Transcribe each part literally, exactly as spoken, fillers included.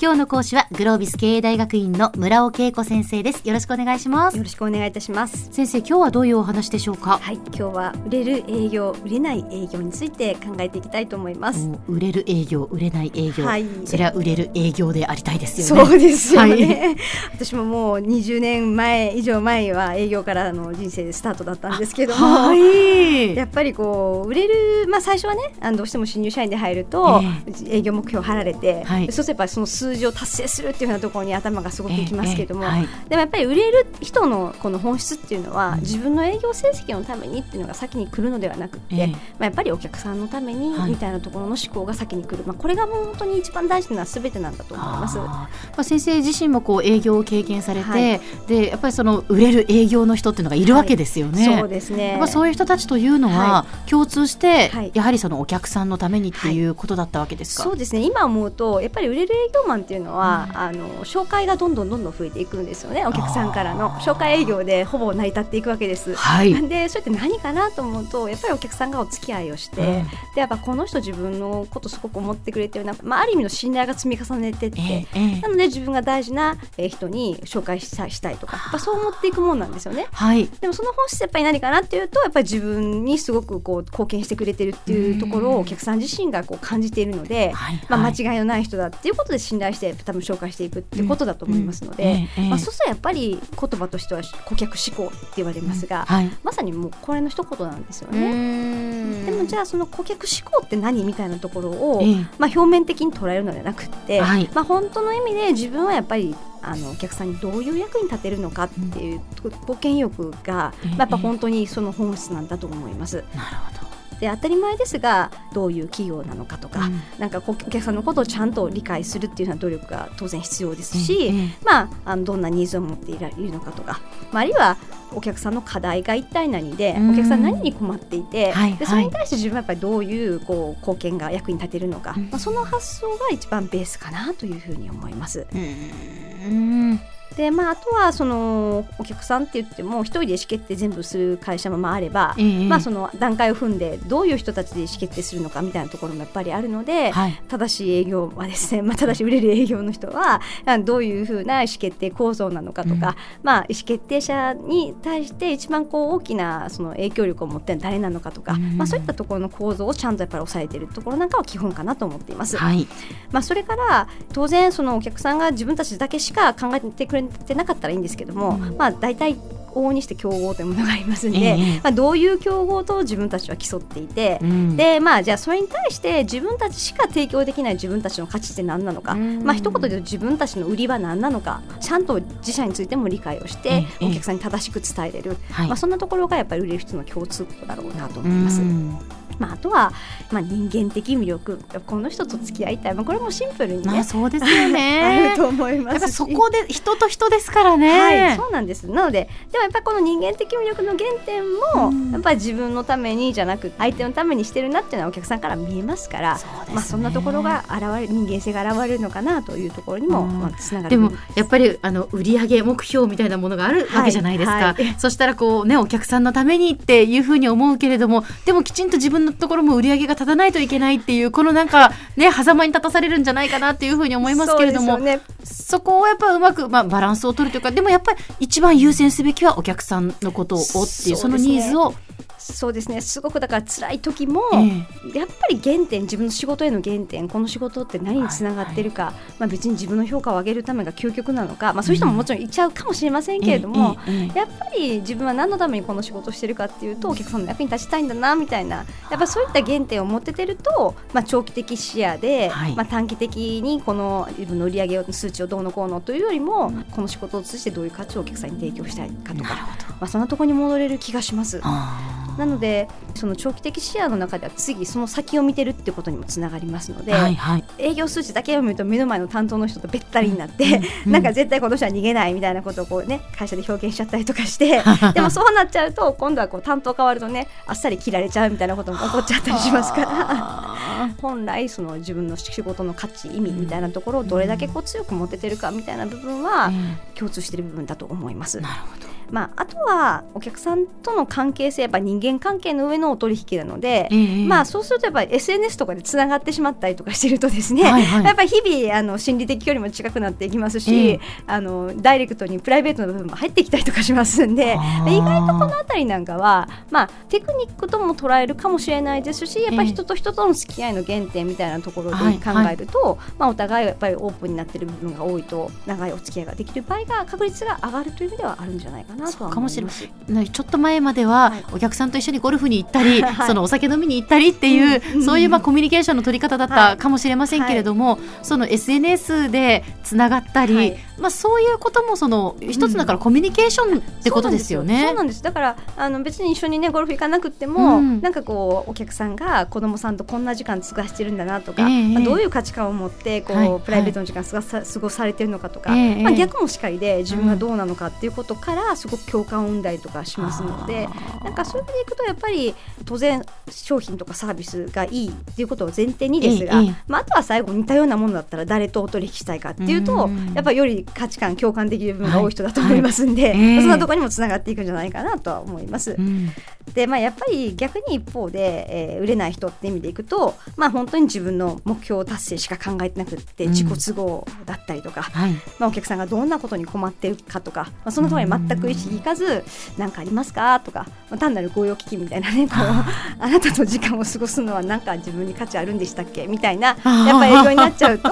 今日の講師はグロービス経営大学院の村尾恵子先生です。よろしくお願いします。よろしくお願いいたします。先生、今日はどういうお話でしょうか。はい、今日は売れる営業、売れない営業について考えていきたいと思います。売れる営業、売れない営業、はい、それは売れる営業でありたいですよね。そうですよね。はい、私ももうにじゅうねんまえ以上前は営業からの人生でスタートだったんですけども、はい、やっぱりこう売れる、まあ、最初はね、あのどうしても新入社員で入ると、えー、営業目標を貼られて、はい、そうすればその数数字を達成するっていうようなところに頭がすごくいきますけれども、ええはい、でもやっぱり売れる人のこの本質っていうのは自分の営業成績のためにっていうのが先に来るのではなくて、ええまあ、やっぱりお客さんのためにみたいなところの思考が先に来る、はいまあ、これがもう本当に一番大事な全てなんだと思います。あ、まあ、先生自身もこう営業を経験されて、はい、でやっぱりその売れる営業の人っていうのがいるわけですよね、はい、そうですね。やっぱそういう人たちというのは共通してやはりそのお客さんのためにっていうことだったわけですか。はいはい、そうですね。今思うとやっぱり売れる営業マンっていうのは、うん、あの紹介がどんどんどんどん増えていくんですよね。お客さんからの紹介営業でほぼ成り立っていくわけです、はい、でそれって何かなと思うとやっぱりお客さんがお付き合いをして、うん、でやっぱこの人自分のことすごく思ってくれてるな、まあ、ある意味の信頼が積み重ねてって、えー、なので自分が大事な人に紹介したい、したいとかやっぱそう思っていくもんなんですよね、はい、でもその本質やっぱり何かなっていうとやっぱり自分にすごくこう貢献してくれてるっていうところをお客さん自身がこう感じているので、はいはいまあ、間違いのない人だっていうことで信頼して多分紹介していくってことだと思いますので、うんうんまあ、そうするとやっぱり言葉としては顧客志向って言われますが、うんはい、まさにもうこれの一言なんですよね。うんでもじゃあその顧客志向って何みたいなところを、うんまあ、表面的に捉えるのではなくって、はいまあ、本当の意味で自分はやっぱりあのお客さんにどういう役に立てるのかっていう、うん、冒険欲が、うんまあ、やっぱ本当にその本質なんだと思います。なるほど。で当たり前ですがどういう企業なのかとか、うん、なんかお客さんのことをちゃんと理解するっていうような努力が当然必要ですし、うんうんまあ、あのどんなニーズを持っているのかとか、まあ、あるいはお客さんの課題が一体何で、うん、お客さん何に困っていて、はいはい、でそれに対して自分はやっぱりどういうこう貢献が役に立てるのか、うんまあ、その発想が一番ベースかなというふうに思います。うんでまあ、あとはそのお客さんって言っても一人で意思決定全部する会社もまああれば、ええまあ、その段階を踏んでどういう人たちで意思決定するのかみたいなところもやっぱりあるので、はい、正しい営業はですね、まあ、正しい売れる営業の人はどういうふうな意思決定構造なのかとか、うんまあ、意思決定者に対して一番こう大きなその影響力を持っているのは誰なのかとか、うんまあ、そういったところの構造をちゃんとやっぱり抑えているところなんかは基本かなと思っています。はいまあ、それから当然そのお客さんが自分たちだけしか考えてくれてなかったらいいんですけども、まあ、大体往々にして競合というものがありますので、えーまあ、どういう競合と自分たちは競っていて、うんでまあ、じゃあそれに対して自分たちしか提供できない自分たちの価値って何なのか、うんまあ、一言で言うと自分たちの売りは何なのかちゃんと自社についても理解をして、えー、お客さんに正しく伝えれる、はいまあ、そんなところがやっぱり売れる人の共通項だろうなと思います、うんまあ、あとは、まあ、人間的魅力この人と付き合いたい、まあ、これもシンプルにね、まあ、そうですよねあると思いますしやっぱそこで人と人ですからね、はい、そうなんです。なのででもやっぱりこの人間的魅力の原点も、うん、やっぱり自分のためにじゃなく相手のためにしてるなっていうのはお客さんから見えますからそうですね、まあ、そんなところが現れ人間性が現れるのかなというところにも、うんまあ、つながる。でもやっぱりあの売上目標みたいなものがあるわけじゃないですか、はいはい、そしたらこう、ね、お客さんのためにっていうふうに思うけれどもでもきちんと自分のところも売り上げが立たないといけないっていうこのなんかね狭間に立たされるんじゃないかなっていうふうに思いますけれども そうですよね。そこをやっぱりうまく、まあ、バランスを取るというかでもやっぱり一番優先すべきはお客さんのことをっていう そうですね、そのニーズをそうですねすごくだから辛い時も、えー、やっぱり原点自分の仕事への原点この仕事って何につながってるか、はいはいまあ、別に自分の評価を上げるためが究極なのか、まあ、そういう人ももちろんいっちゃうかもしれませんけれども、えーえーえー、やっぱり自分は何のためにこの仕事をしてるかっていうとお客さんの役に立ちたいんだなみたいなやっぱそういった原点を持ててると、まあ、長期的視野で、はいまあ、短期的にこの自分の売り上げの数値をどうのこうのというよりも、うん、この仕事を通じてどういう価値をお客さんに提供したいかとか、まあ、そんなところに戻れる気がします。なのでその長期的視野の中では次その先を見てるってことにもつながりますので、はいはい、営業数値だけを見ると目の前の担当の人とべったりになって、うん、なんか絶対この人は逃げないみたいなことをこう、ね、会社で表現しちゃったりとかしてでもそうなっちゃうと今度はこう担当変わるとねあっさり切られちゃうみたいなことも起こっちゃったりしますから本来その自分の仕事の価値意味みたいなところをどれだけこう強く持ててるかみたいな部分は共通している部分だと思います。なるほど。まあ、あとはお客さんとの関係性、やっぱ人間関係の上のお取引なので、えーまあ、そうするとやっぱり エスエヌエス とかでつながってしまったりとかしてるとですね、はいはい、やっぱり日々あの心理的距離も近くなっていきますし、えー、あのダイレクトにプライベートの部分も入ってきたりとかしますんで、意外とこのあたりなんかは、まあ、テクニックとも捉えるかもしれないですし、やっぱり人と人との付き合いの原点みたいなところで考えると、はいはい、まあ、お互いやっぱりオープンになっている部分が多いと長いお付き合いができる場合が確率が上がるという意味ではあるんじゃないかなとは思います。そうかもしれない。ちょっと前まではお客さんと一緒にゴルフに行ったり、はい、そのお酒飲みに行ったりっていう、はい、そういうまあコミュニケーションの取り方だったかもしれませんけれども、はいはい、その エスエヌエス でつながったり、はい、まあ、そういうこともその一つだからコミュニケーションってことですよね。そうなんですよ。そうなんです。だからあの別に一緒にねゴルフ行かなくても、うん、なんかこうお客さんが子供さんとこんな時間過ごしてるんだなとか、えーまあ、どういう価値観を持ってこう、はい、プライベートの時間過ごさ、過ごされてるのかとか、えーまあ、逆もしかりで自分がどうなのかっていうことからすごく共感を生んだりとかしますので、うん、なんかそれでいくとやっぱり当然商品とかサービスがいいっていうことを前提にですが、えーまあ、あとは最後似たようなものだったら誰とお取引したいかっていうと、うん、やっぱりより価値観共感できる部分が多い人だと思いますんで、はいはい、えー、そんなところにもつながっていくんじゃないかなとは思います。うんでまあ、やっぱり逆に一方で、えー、売れない人って意味でいくと、まあ、本当に自分の目標達成しか考えてなくって自己都合だったりとか、うんはいまあ、お客さんがどんなことに困ってるかとか、まあ、そのところに全く意識いかず何かありますかとか、まあ、単なる御用聞きみたいなねこうあなたと時間を過ごすのは何か自分に価値あるんでしたっけみたいなやっぱり営業になっちゃうと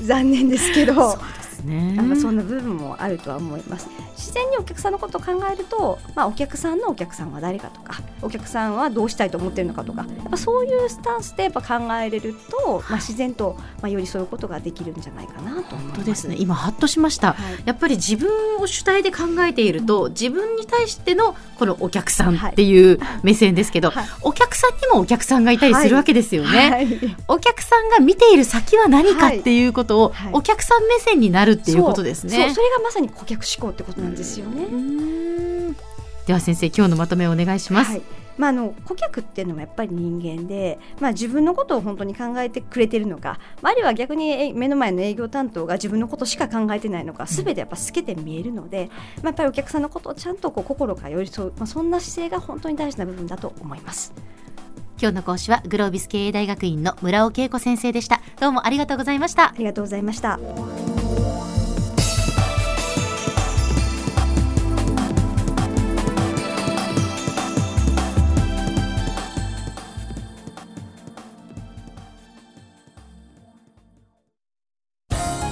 残念ですけどね、やっぱそんな部分もあるとは思います。自然にお客さんのことを考えると、まあ、お客さんのお客さんは誰かとかお客さんはどうしたいと思っているのかとか、やっぱそういうスタンスでやっぱ考えれると、まあ、自然と、まあ、よりそういうことができるんじゃないかなと思います。本当ですね。今ハッとしました、はい、やっぱり自分を主体で考えていると、うん、自分に対してのこのお客さんっていう目線ですけど、はい、お客さんにもお客さんがいたりするわけですよね、はいはい、お客さんが見ている先は何かっていうことを、はい、お客さん目線になるっていうことですね。そうそう、それがまさに顧客思考ってことなんですよね。うーん、では先生、今日のまとめをお願いします。はい、まあ、あの顧客っていうのもやっぱり人間で、まあ、自分のことを本当に考えてくれてるのか、まあ、あるいは逆に目の前の営業担当が自分のことしか考えてないのか、すべてやっぱ透けて見えるので、まあ、やっぱりお客さんのことをちゃんとこう心から寄り添う、まあ、そんな姿勢が本当に大事な部分だと思います。今日の講師はグロービス経営大学院の村尾恵子先生でした。どうもありがとうございました。ありがとうございました。